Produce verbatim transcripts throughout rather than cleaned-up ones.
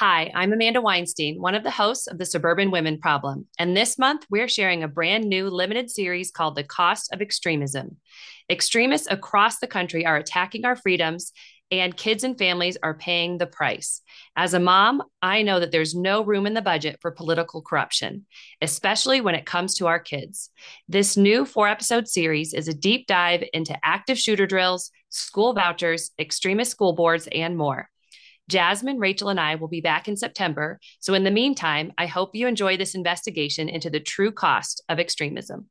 Hi, I'm Amanda Weinstein, one of the hosts of the Suburban Women Problem, and this month we're sharing a brand new limited series called The Cost of Extremism. Extremists across the country are attacking our freedoms, and kids and families are paying the price. As a mom, I know that there's no room in the budget for political corruption, especially when it comes to our kids. This new four-episode series is a deep dive into active shooter drills, school vouchers, extremist school boards, and more. Jasmine, Rachel, and I will be back in September. So in the meantime, I hope you enjoy this investigation into the true cost of extremism.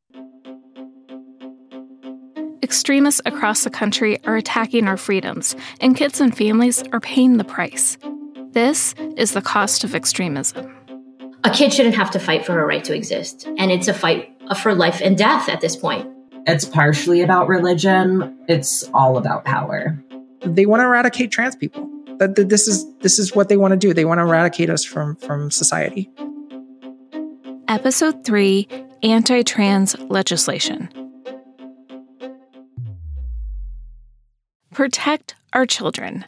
Extremists across the country are attacking our freedoms, and kids and families are paying the price. This is the cost of extremism. A kid shouldn't have to fight for a right to exist, and it's a fight for life and death at this point. It's partially about religion. It's all about power. They want to eradicate trans people. That this is this is what they want to do. They want to eradicate us from, from society. Episode three, Anti-Trans Legislation. Protect our children.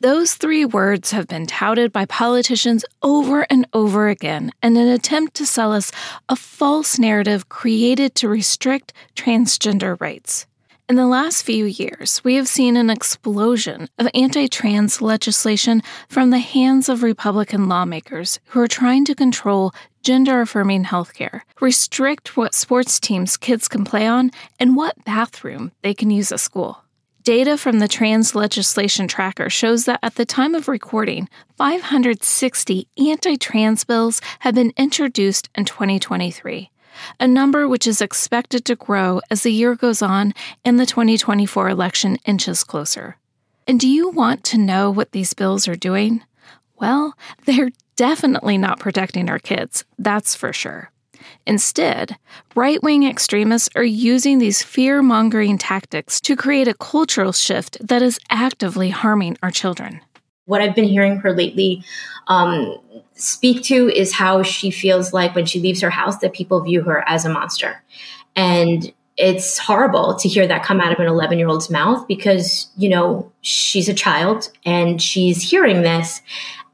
Those three words have been touted by politicians over and over again in an attempt to sell us a false narrative created to restrict transgender rights. In the last few years, we have seen an explosion of anti-trans legislation from the hands of Republican lawmakers who are trying to control gender-affirming healthcare, restrict what sports teams kids can play on, and what bathroom they can use at school. Data from the Trans Legislation Tracker shows that at the time of recording, five hundred sixty anti-trans bills have been introduced in twenty twenty-three. A number which is expected to grow as the year goes on and the twenty twenty-four election inches closer. And do you want to know what these bills are doing? Well, they're definitely not protecting our kids, that's for sure. Instead, right-wing extremists are using these fear-mongering tactics to create a cultural shift that is actively harming our children. What I've been hearing her lately um, speak to is how she feels like when she leaves her house that people view her as a monster. And it's horrible to hear that come out of an eleven-year-old's mouth because, you know, she's a child and she's hearing this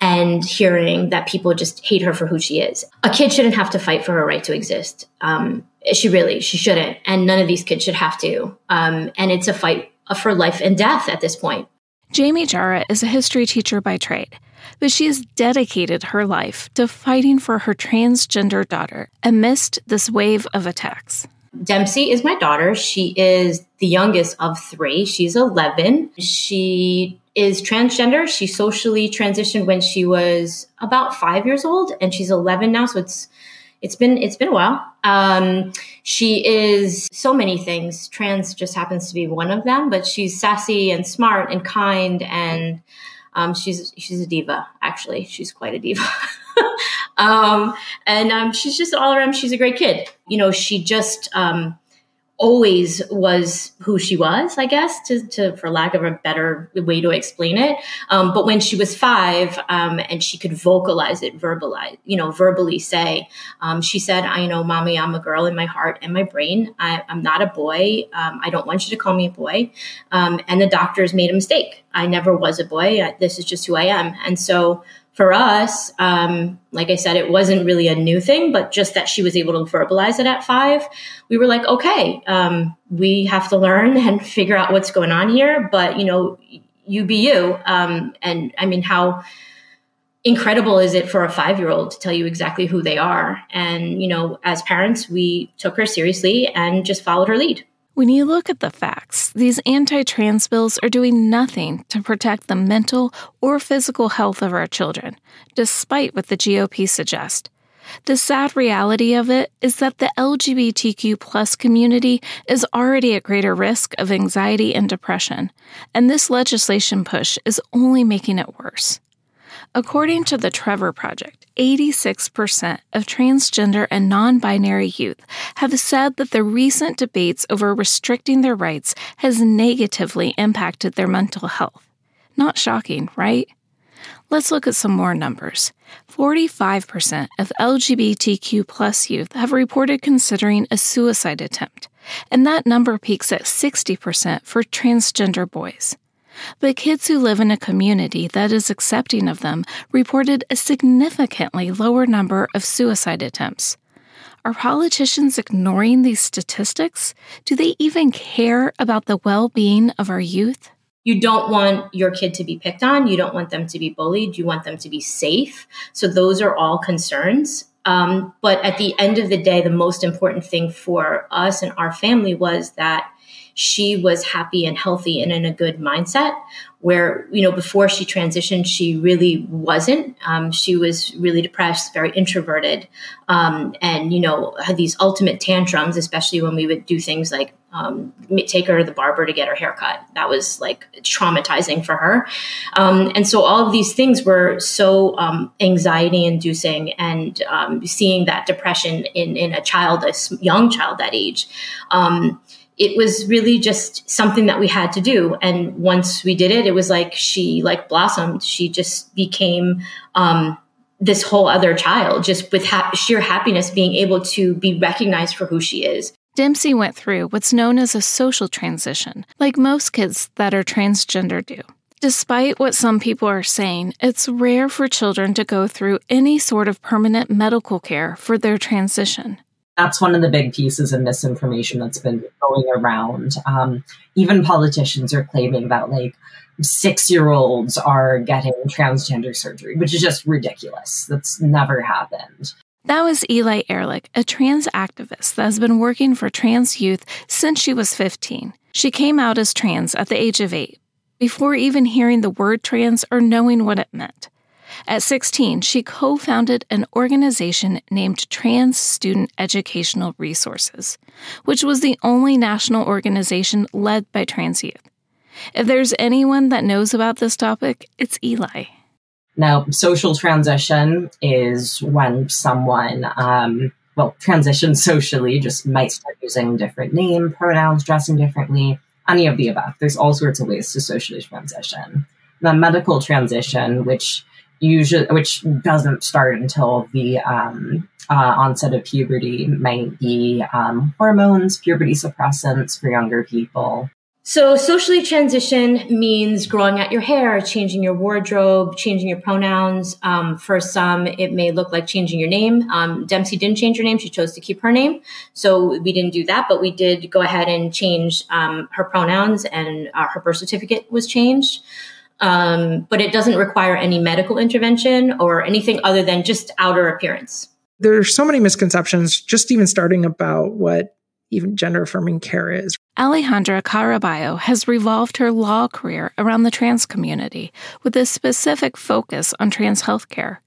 and hearing that people just hate her for who she is. A kid shouldn't have to fight for her right to exist. Um, she really, she shouldn't. And none of these kids should have to. Um, and it's a fight for life and death at this point. Jamie Jara is a history teacher by trade, but she has dedicated her life to fighting for her transgender daughter amidst this wave of attacks. Dempsey is my daughter. She is the youngest of three. She's eleven. She is transgender. She socially transitioned when she was about five years old, and she's eleven now, so it's It's been it's been a while. Um, she is so many things. Trans just happens to be one of them, but she's sassy and smart and kind, and um, she's she's a diva. Actually, she's quite a diva. um, and um, she's just all around. She's a great kid. You know, she just um, always was who she was, I guess, to, to for lack of a better way to explain it. Um, but when she was five, um, and she could vocalize it, verbalize, you know, verbally say, um, she said, I you know, mommy, I'm a girl in my heart and my brain. I, I'm not a boy. Um, I don't want you to call me a boy. Um, and the doctors made a mistake. I never was a boy. I, this is just who I am. And so for us, um, like I said, it wasn't really a new thing, but just that she was able to verbalize it at five, we were like, okay, um, we have to learn and figure out what's going on here. But, you know, you be you. Um, and I mean, how incredible is it for a five-year-old to tell you exactly who they are? And, you know, as parents, we took her seriously and just followed her lead. When you look at the facts, these anti-trans bills are doing nothing to protect the mental or physical health of our children, despite what the G O P suggests. The sad reality of it is that the L G B T Q plus community is already at greater risk of anxiety and depression, and this legislation push is only making it worse. According to the Trevor Project, eighty-six percent of transgender and non-binary youth have said that the recent debates over restricting their rights has negatively impacted their mental health. Not shocking, right? Let's look at some more numbers. forty-five percent of L G B T Q plus youth have reported considering a suicide attempt, and that number peaks at sixty percent for transgender boys. But kids who live in a community that is accepting of them reported a significantly lower number of suicide attempts. Are politicians ignoring these statistics? Do they even care about the well-being of our youth? You don't want your kid to be picked on. You don't want them to be bullied. You want them to be safe. So those are all concerns. Um, but at the end of the day, the most important thing for us and our family was that she was happy and healthy and in a good mindset where, you know, before she transitioned, she really wasn't. Um, she was really depressed, very introverted, um, and, you know, had these ultimate tantrums, especially when we would do things like um, take her to the barber to get her haircut. That was like traumatizing for her. Um, and so all of these things were so um, anxiety inducing, and um, seeing that depression in, in a child, a young child that age, um, it was really just something that we had to do. And once we did it, it was like she like blossomed. She just became um, this whole other child, just with ha- sheer happiness, being able to be recognized for who she is. Dempsey went through what's known as a social transition, like most kids that are transgender do. Despite what some people are saying, it's rare for children to go through any sort of permanent medical care for their transition. That's one of the big pieces of misinformation that's been going around. Um, even politicians are claiming that like six-year-olds are getting transgender surgery, which is just ridiculous. That's never happened. That was Eli Ehrlich, a trans activist that has been working for trans youth since she was fifteen. She came out as trans at the age of eight, before even hearing the word trans or knowing what it meant. At sixteen, she co-founded an organization named Trans Student Educational Resources, which was the only national organization led by trans youth. If there's anyone that knows about this topic, it's Eli. Now, social transition is when someone, um, well, transitions socially, just might start using a different name, pronouns, dressing differently, any of the above. There's all sorts of ways to socially transition. The medical transition, which usually, which doesn't start until the um, uh, onset of puberty, might be um, hormones, puberty suppressants for younger people. So socially transition means growing out your hair, changing your wardrobe, changing your pronouns. Um, for some, it may look like changing your name. Um, Dempsey didn't change her name. She chose to keep her name. So we didn't do that, but we did go ahead and change um, her pronouns, and uh, her birth certificate was changed. Um, but it doesn't require any medical intervention or anything other than just outer appearance. There are so many misconceptions, just even starting about what even gender-affirming care is. Alejandra Caraballo has revolved her law career around the trans community with a specific focus on trans healthcare,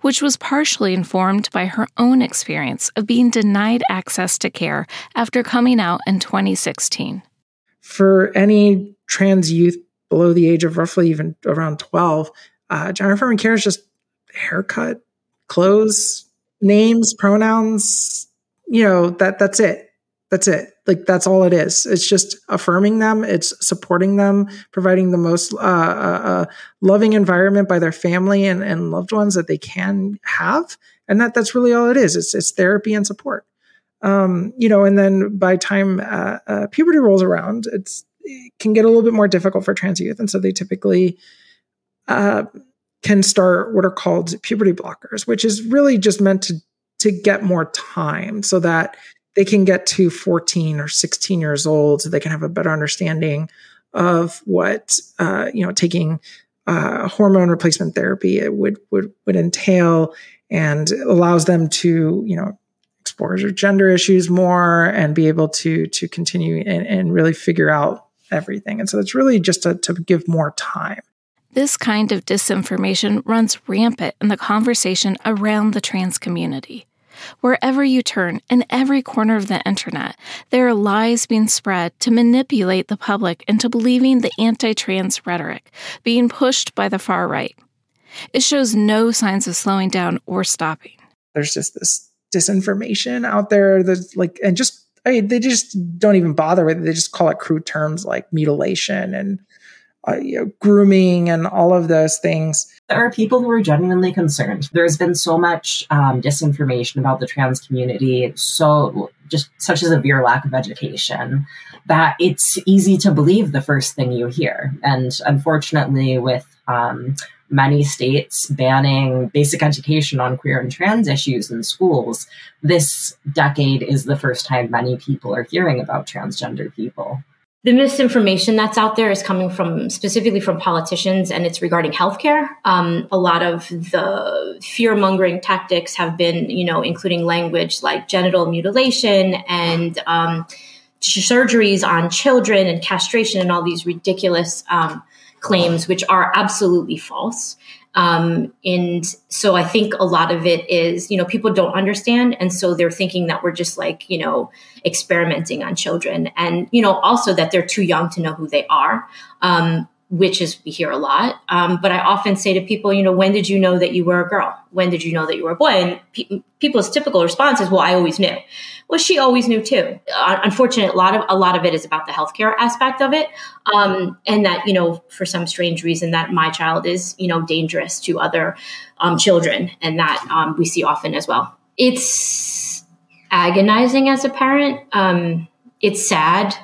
which was partially informed by her own experience of being denied access to care after coming out in twenty sixteen. For any trans youth below the age of roughly even around twelve, uh, gender-affirming care is just haircut, clothes, names, pronouns, you know, that that's it. That's it. Like, that's all it is. It's just affirming them. It's supporting them, providing the most uh, uh, loving environment by their family and, and loved ones that they can have. And that that's really all it is. It's, it's therapy and support. Um, you know, and then by time uh, uh, puberty rolls around, it's, it can get a little bit more difficult for trans youth. And so they typically uh, can start what are called puberty blockers, which is really just meant to, to get more time so that they can get to fourteen or sixteen years old, so they can have a better understanding of what, uh, you know, taking uh, hormone replacement therapy it would, would, would entail, and allows them to, you know, explore their gender issues more and be able to, to continue and, and really figure out everything. And so it's really just to, to give more time. This kind of disinformation runs rampant in the conversation around the trans community. Wherever you turn, in every corner of the internet, there are lies being spread to manipulate the public into believing the anti-trans rhetoric being pushed by the far right. It shows no signs of slowing down or stopping. There's just this disinformation out there that's like, and just, I mean, they just don't even bother with it. They just call it crude terms like mutilation and uh, you know, grooming and all of those things. There are people who are genuinely concerned. There's been so much um, disinformation about the trans community, so just such a severe lack of education, that it's easy to believe the first thing you hear. And unfortunately, with um, many states banning basic education on queer and trans issues in schools, this decade is the first time many people are hearing about transgender people. The misinformation that's out there is coming from specifically from politicians, and it's regarding healthcare. Um, a lot of the fear-mongering tactics have been, you know, including language like genital mutilation and um, surgeries on children and castration and all these ridiculous um, claims, which are absolutely false. Um, and so I think a lot of it is, you know, people don't understand. And so they're thinking that we're just like, you know, experimenting on children, and, you know, also that they're too young to know who they are, um, which is, we hear a lot. Um, but I often say to people, you know, when did you know that you were a girl? When did you know that you were a boy? And pe- people's typical response is, well, I always knew. Well, she always knew too. Uh, unfortunately, a lot of, a lot of it is about the healthcare aspect of it. Um, and that, you know, for some strange reason that my child is, you know, dangerous to other um, children. And that um, we see often as well. It's agonizing as a parent. Um, it's sad.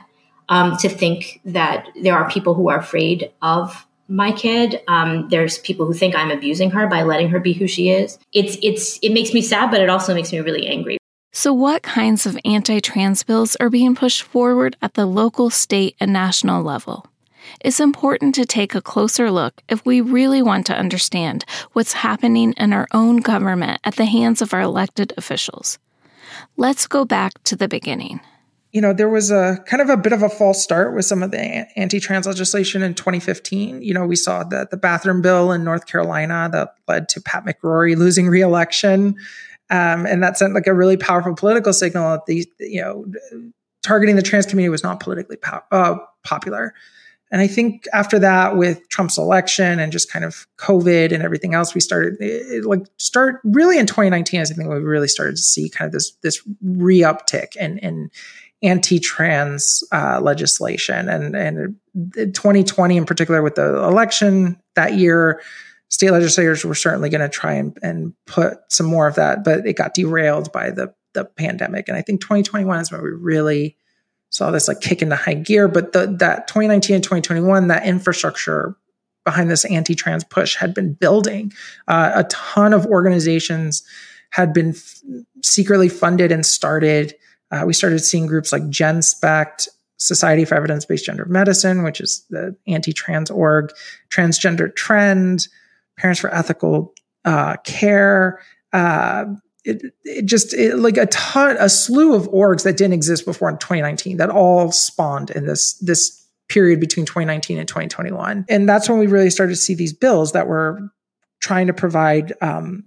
Um, to think that there are people who are afraid of my kid. Um, there's people who think I'm abusing her by letting her be who she is. It's it's it makes me sad, but it also makes me really angry. So what kinds of anti-trans bills are being pushed forward at the local, state, and national level? It's important to take a closer look if we really want to understand what's happening in our own government at the hands of our elected officials. Let's go back to the beginning. You know, there was a kind of a bit of a false start with some of the anti-trans legislation in twenty fifteen. You know, we saw the, the bathroom bill in North Carolina that led to Pat McCrory losing re-election. Um, and that sent like a really powerful political signal that the, you know, targeting the trans community was not politically po- uh, popular. And I think after that, with Trump's election and just kind of COVID and everything else, we started it, like start really in twenty nineteen, I think we really started to see kind of this, this re-uptick and, and, anti-trans uh, legislation. And, and twenty twenty in particular, with the election that year, state legislators were certainly going to try and, and put some more of that, but it got derailed by the, the pandemic. And I think twenty twenty-one is when we really saw this like kick into high gear. But the, that twenty nineteen and twenty twenty-one, that infrastructure behind this anti-trans push had been building. Uh, a ton of organizations had been f- secretly funded and started. Uh, we started seeing groups like Genspect, Society for Evidence-Based Gender Medicine, which is the anti-trans org, Transgender Trend, Parents for Ethical uh, Care. Uh, it, it just it, like a ton, a slew of orgs that didn't exist before in twenty nineteen that all spawned in this this period between twenty nineteen and twenty twenty-one. And that's when we really started to see these bills that were trying to provide Um,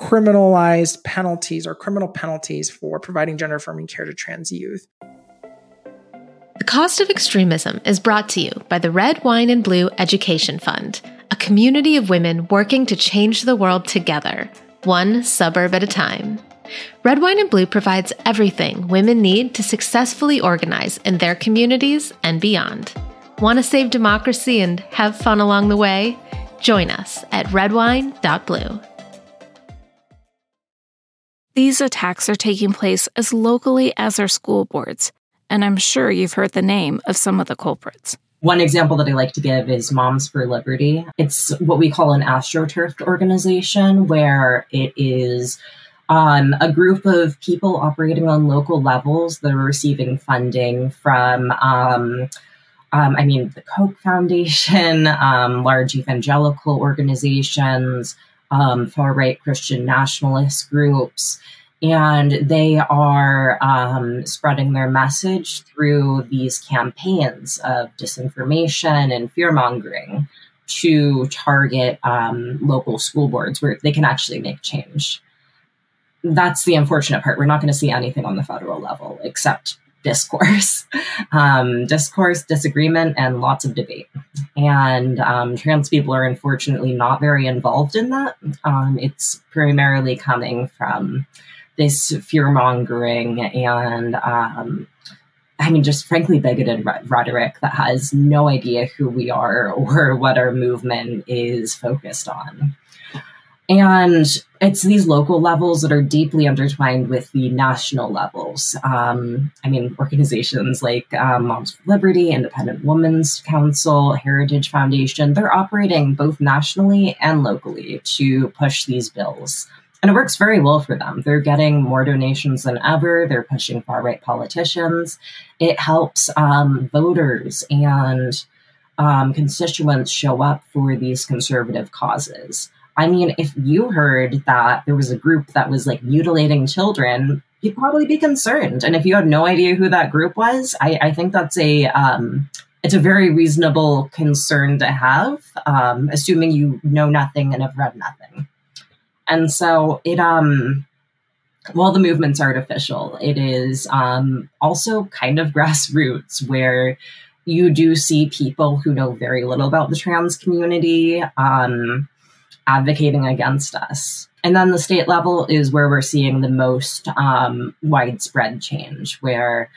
criminalized penalties or criminal penalties for providing gender-affirming care to trans youth. The Cost of Extremism is brought to you by the Red Wine and Blue Education Fund, a community of women working to change the world together, one suburb at a time. Red Wine and Blue provides everything women need to successfully organize in their communities and beyond. Want to save democracy and have fun along the way? Join us at redwine dot blue. These attacks are taking place as locally as our school boards, and I'm sure you've heard the name of some of the culprits. One example that I like to give is Moms for Liberty. It's what we call an astroturfed organization, where it is um, a group of people operating on local levels that are receiving funding from Um, Um, I mean, the Koch Foundation, um, large evangelical organizations, um, far-right Christian nationalist groups, and they are um, spreading their message through these campaigns of disinformation and fear-mongering to target um, local school boards where they can actually make change. That's the unfortunate part. We're not going to see anything on the federal level except discourse, um, discourse, disagreement, and lots of debate. And um, trans people are unfortunately not very involved in that. Um, it's primarily coming from this fear-mongering and um, I mean, just frankly bigoted rhetoric that has no idea who we are or what our movement is focused on. And it's these local levels that are deeply intertwined with the national levels. Um, I mean, organizations like um, Moms for Liberty, Independent Women's Council, Heritage Foundation, they're operating both nationally and locally to push these bills. And it works very well for them. They're getting more donations than ever. They're pushing far-right politicians. It helps um, voters and um, constituents show up for these conservative causes. I mean, if you heard that there was a group that was like mutilating children, you'd probably be concerned. And if you had no idea who that group was, I, I think that's a um, it's a very reasonable concern to have, um, assuming you know nothing and have read nothing. And so it um, while the movement's artificial, it is um, also kind of grassroots where you do see people who know very little about the trans community Um, advocating against us. And then the state level is where we're seeing the most um, widespread change, where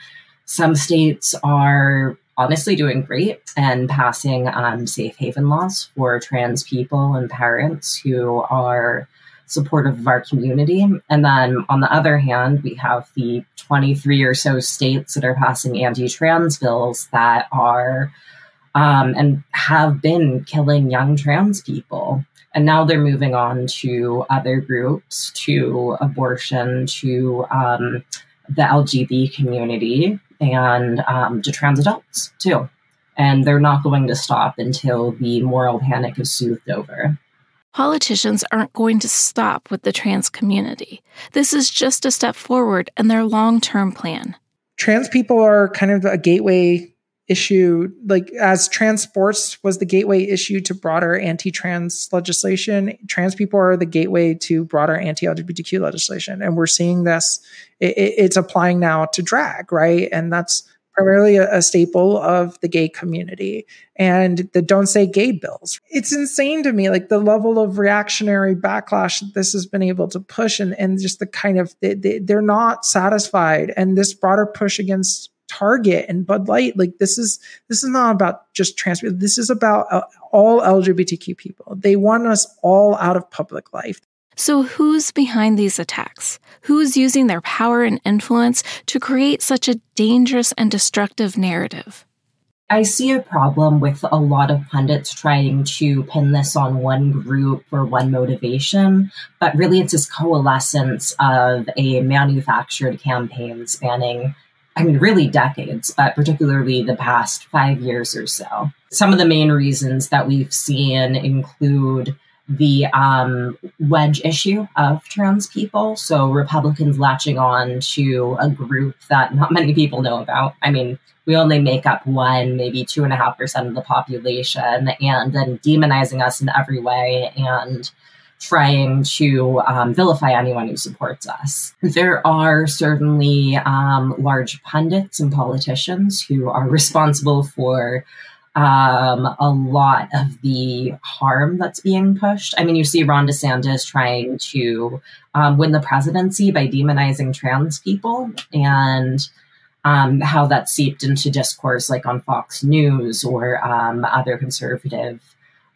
some states are honestly doing great and passing um, safe haven laws for trans people and parents who are supportive of our community. And then on the other hand, we have the twenty-three or so states that are passing anti-trans bills that are um, and have been killing young trans people. And now they're moving on to other groups, to abortion, to um, the L G B community, and um, to trans adults, too. And they're not going to stop until the moral panic is soothed over. Politicians aren't going to stop with the trans community. This is just a step forward in their long-term plan. Trans people are kind of a gateway issue, like as trans sports was the gateway issue to broader anti-trans legislation, trans people are the gateway to broader anti-L G B T Q legislation. And we're seeing this, it, it's applying now to drag, right? And that's primarily a, a staple of the gay community. And the Don't Say Gay bills. It's insane to me, like the level of reactionary backlash that this has been able to push and, and just the kind of, they, they, they're not satisfied. And this broader push against Target and Bud Light, like this is this is not about just trans people. This is about uh, all L G B T Q people. They want us all out of public life. So who's behind these attacks? Who's using their power and influence to create such a dangerous and destructive narrative? I see a problem with a lot of pundits trying to pin this on one group or one motivation, but really it's this coalescence of a manufactured campaign spanning I mean, really decades, but particularly the past five years or so. Some of the main reasons that we've seen include the um, wedge issue of trans people. So Republicans latching on to a group that not many people know about. I mean, we only make up one, maybe two and a half percent of the population, and then demonizing us in every way and trying to um, vilify anyone who supports us. There are certainly um, large pundits and politicians who are responsible for um, a lot of the harm that's being pushed. I mean, you see Ron DeSantis trying to um, win the presidency by demonizing trans people and um, how that seeped into discourse like on Fox News or um, other conservative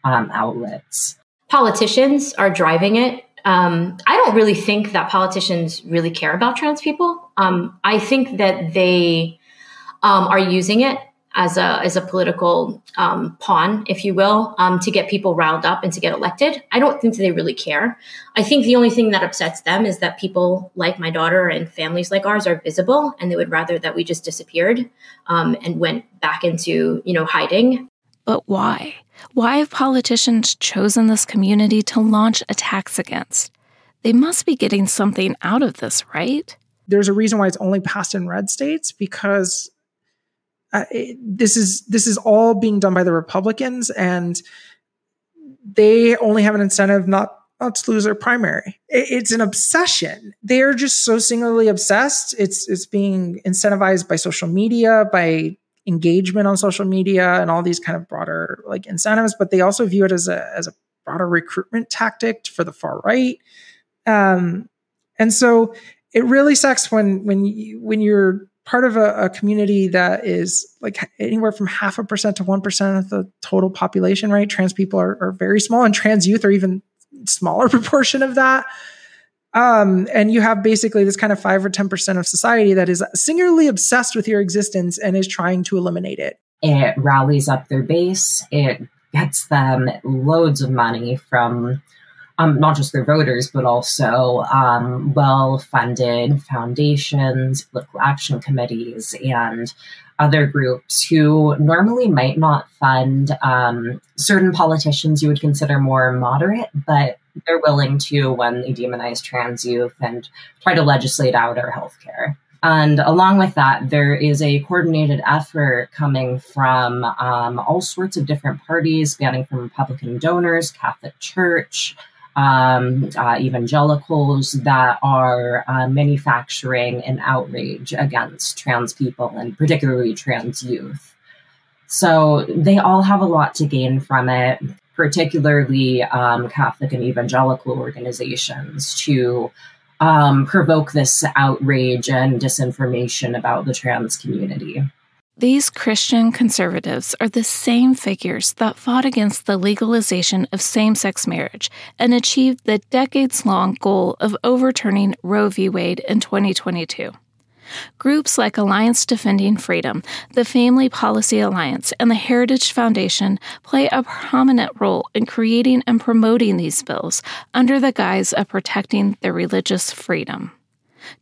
um, outlets. Politicians are driving it. Um, I don't really think that politicians really care about trans people. Um, I think that they um, are using it as a as a political um, pawn, if you will, um, to get people riled up and to get elected. I don't think they really care. I think the only thing that upsets them is that people like my daughter and families like ours are visible, and they would rather that we just disappeared um, and went back into, you know, hiding. But why? Why have politicians chosen this community to launch attacks against? They must be getting something out of this, right? There's a reason why it's only passed in red states, because uh, it, this is this is all being done by the Republicans, and they only have an incentive not, not to lose their primary. It, it's an obsession. They are just so singularly obsessed. It's it's being incentivized by social media, by engagement on social media, and all these kind of broader like incentives, but they also view it as a as a broader recruitment tactic for the far right. Um, and so it really sucks when when you, when your part of a, a community that is like anywhere from half a percent to one percent of the total population, right? Trans people are, are very small, and trans youth are even smaller proportion of that. Um, and you have basically this kind of five or ten percent of society that is singularly obsessed with your existence and is trying to eliminate it. It rallies up their base. It gets them loads of money from um, not just their voters, but also um, well-funded foundations, political action committees, and other groups who normally might not fund um, certain politicians you would consider more moderate, but they're willing to when they demonize trans youth and try to legislate out our healthcare. And along with that, there is a coordinated effort coming from um, all sorts of different parties, spanning from Republican donors, Catholic Church, um, uh, evangelicals that are uh, manufacturing an outrage against trans people and particularly trans youth. So they all have a lot to gain from it, particularly um, Catholic and evangelical organizations, to um, provoke this outrage and disinformation about the trans community. These Christian conservatives are the same figures that fought against the legalization of same-sex marriage and achieved the decades-long goal of overturning Roe v. Wade in twenty twenty-two. Groups like Alliance Defending Freedom, the Family Policy Alliance, and the Heritage Foundation play a prominent role in creating and promoting these bills under the guise of protecting their religious freedom.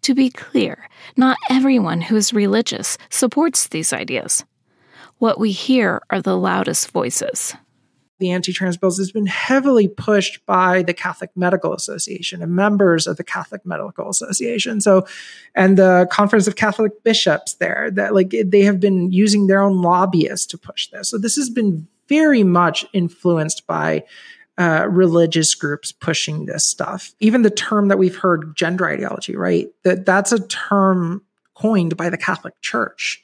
To be clear, not everyone who is religious supports these ideas. What we hear are the loudest voices. The anti-trans bills has been heavily pushed by the Catholic Medical Association and members of the Catholic Medical Association. So, and the Conference of Catholic Bishops there, that like they have been using their own lobbyists to push this. So this has been very much influenced by uh, religious groups pushing this stuff. Even the term that we've heard, gender ideology, right? That that's a term coined by the Catholic Church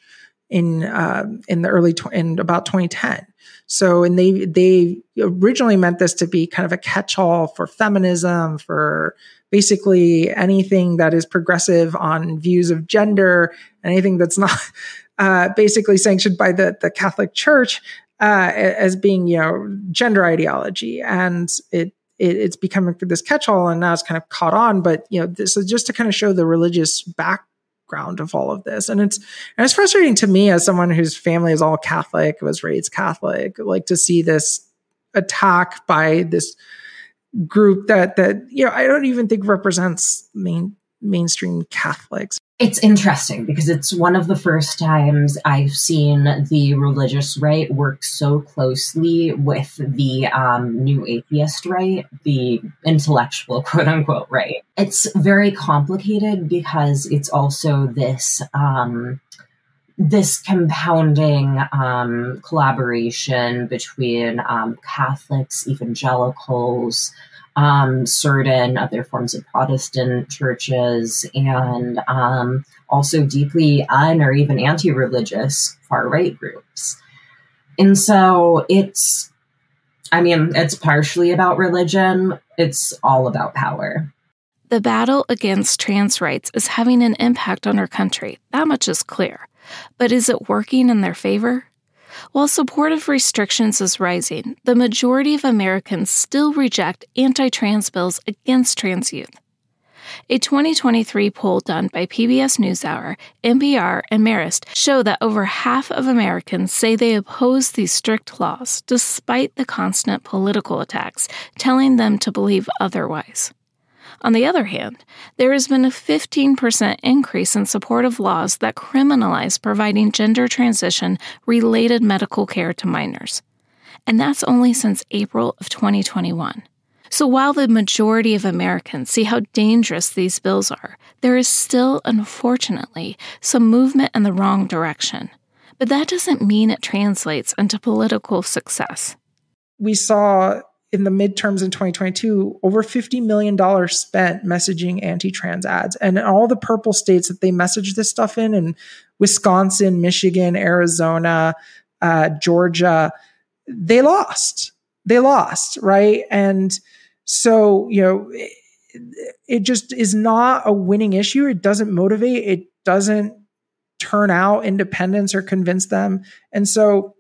in uh, in the early tw- in about twenty ten. So, and they they originally meant this to be kind of a catch-all for feminism, for basically anything that is progressive on views of gender, anything that's not uh, basically sanctioned by the, the Catholic Church uh, as being, you know, gender ideology. And it, it it's becoming this catch-all, and now it's kind of caught on. But, you know, this, so just to kind of show the religious background of all of this. And it's and it's frustrating to me as someone whose family is all Catholic, was raised Catholic, like to see this attack by this group that, that you know, I don't even think represents main, mainstream Catholics. It's interesting because it's one of the first times I've seen the religious right work so closely with the um, new atheist right, the intellectual quote-unquote right. It's very complicated because it's also this um, this compounding um, collaboration between um, Catholics, evangelicals, Um, certain other forms of Protestant churches, and um, also deeply un- or even anti-religious far-right groups. And so it's, I mean, it's partially about religion. It's all about power. The battle against trans rights is having an impact on our country. That much is clear. But is it working in their favor? While support of restrictions is rising, the majority of Americans still reject anti-trans bills against trans youth. A twenty twenty-three poll done by P B S NewsHour, N P R, and Marist show that over half of Americans say they oppose these strict laws, despite the constant political attacks telling them to believe otherwise. On the other hand, there has been a fifteen percent increase in support of laws that criminalize providing gender transition-related medical care to minors. And that's only since April of twenty twenty-one. So while the majority of Americans see how dangerous these bills are, there is still, unfortunately, some movement in the wrong direction. But that doesn't mean it translates into political success. We saw in the midterms in twenty twenty-two, over fifty million dollars spent messaging anti-trans ads. And in all the purple states that they messaged this stuff in, in Wisconsin, Michigan, Arizona, uh, Georgia, they lost. They lost, right? And so, you know, it, it just is not a winning issue. It doesn't motivate. It doesn't turn out independents or convince them. And so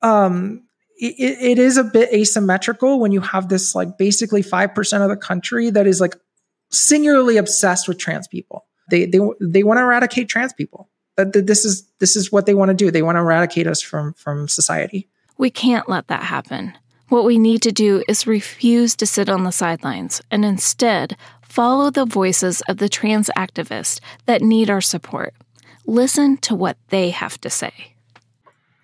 um, it, it is a bit asymmetrical when you have this like basically five percent of the country that is like singularly obsessed with trans people. They they they want to eradicate trans people. That this is this is what they want to do. They want to eradicate us from from society. We can't let that happen. What we need to do is refuse to sit on the sidelines and instead follow the voices of the trans activists that need our support. Listen to what they have to say.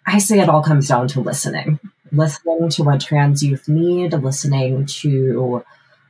I say it all comes down to listening. Listening to what trans youth need, listening to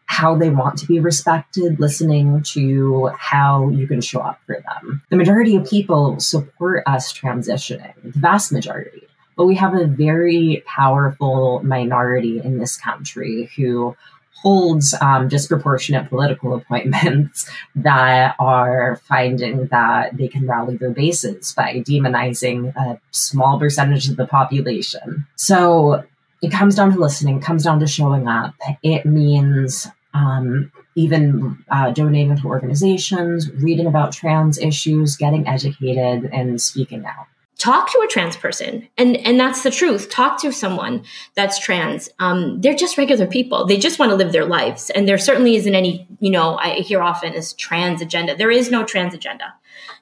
how they want to be respected, listening to how you can show up for them. The majority of people support us transitioning, the vast majority. But we have a very powerful minority in this country who holds um, disproportionate political appointments that are finding that they can rally their bases by demonizing a small percentage of the population. So it comes down to listening, comes down to showing up. It means um, even uh, donating to organizations, reading about trans issues, getting educated, and speaking out. Talk to a trans person. And, and that's the truth. Talk to someone that's trans. Um, they're just regular people. They just want to live their lives. And there certainly isn't any, you know, I hear often is trans agenda. There is no trans agenda.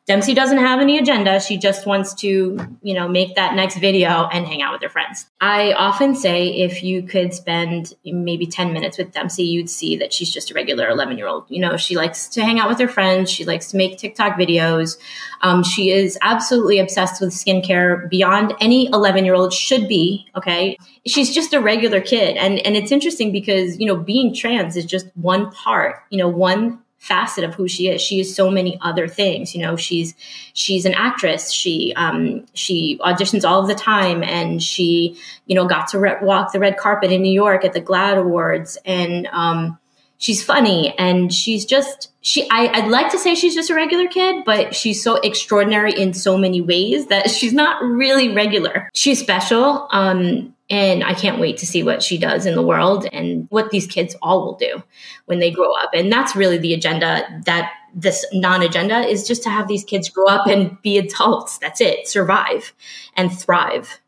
Dempsey doesn't have any agenda. She just wants to, you know, make that next video and hang out with her friends. I often say if you could spend maybe ten minutes with Dempsey, you'd see that she's just a regular eleven-year-old. You know, she likes to hang out with her friends. She likes to make TikTok videos. Um, she is absolutely obsessed with skincare beyond any eleven-year-old should be, okay? She's just a regular kid. And, and it's interesting because, you know, being trans is just one part, you know, one facet of who she is. She is so many other things. You know, she's, she's an actress. She, um, she auditions all the time, and she, you know, got to re- walk the red carpet in New York at the GLAAD Awards. And, um, she's funny, and she's just, she, I, I'd like to say she's just a regular kid, but she's so extraordinary in so many ways that she's not really regular. She's special. Um, And I can't wait to see what she does in the world and what these kids all will do when they grow up. And that's really the agenda, that this non-agenda is just to have these kids grow up and be adults. That's it. Survive and thrive.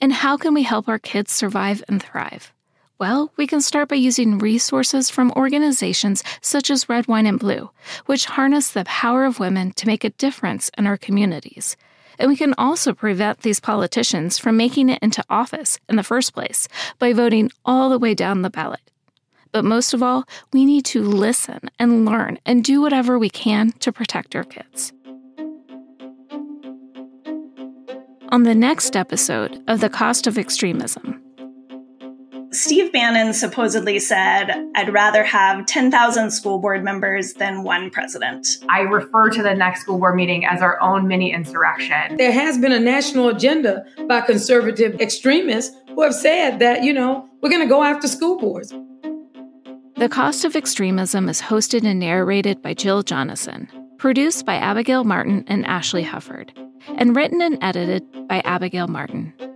And how can we help our kids survive and thrive? Well, we can start by using resources from organizations such as Red Wine and Blue, which harness the power of women to make a difference in our communities. And we can also prevent these politicians from making it into office in the first place by voting all the way down the ballot. But most of all, we need to listen and learn and do whatever we can to protect our kids. On the next episode of The Cost of Extremism. Steve Bannon supposedly said, I'd rather have ten thousand school board members than one president. I refer to the next school board meeting as our own mini insurrection. There has been a national agenda by conservative extremists who have said that, you know, we're going to go after school boards. The Cost of Extremism is hosted and narrated by Jill Jonathan, produced by Abigail Martin and Ashley Hufford, and written and edited by Abigail Martin.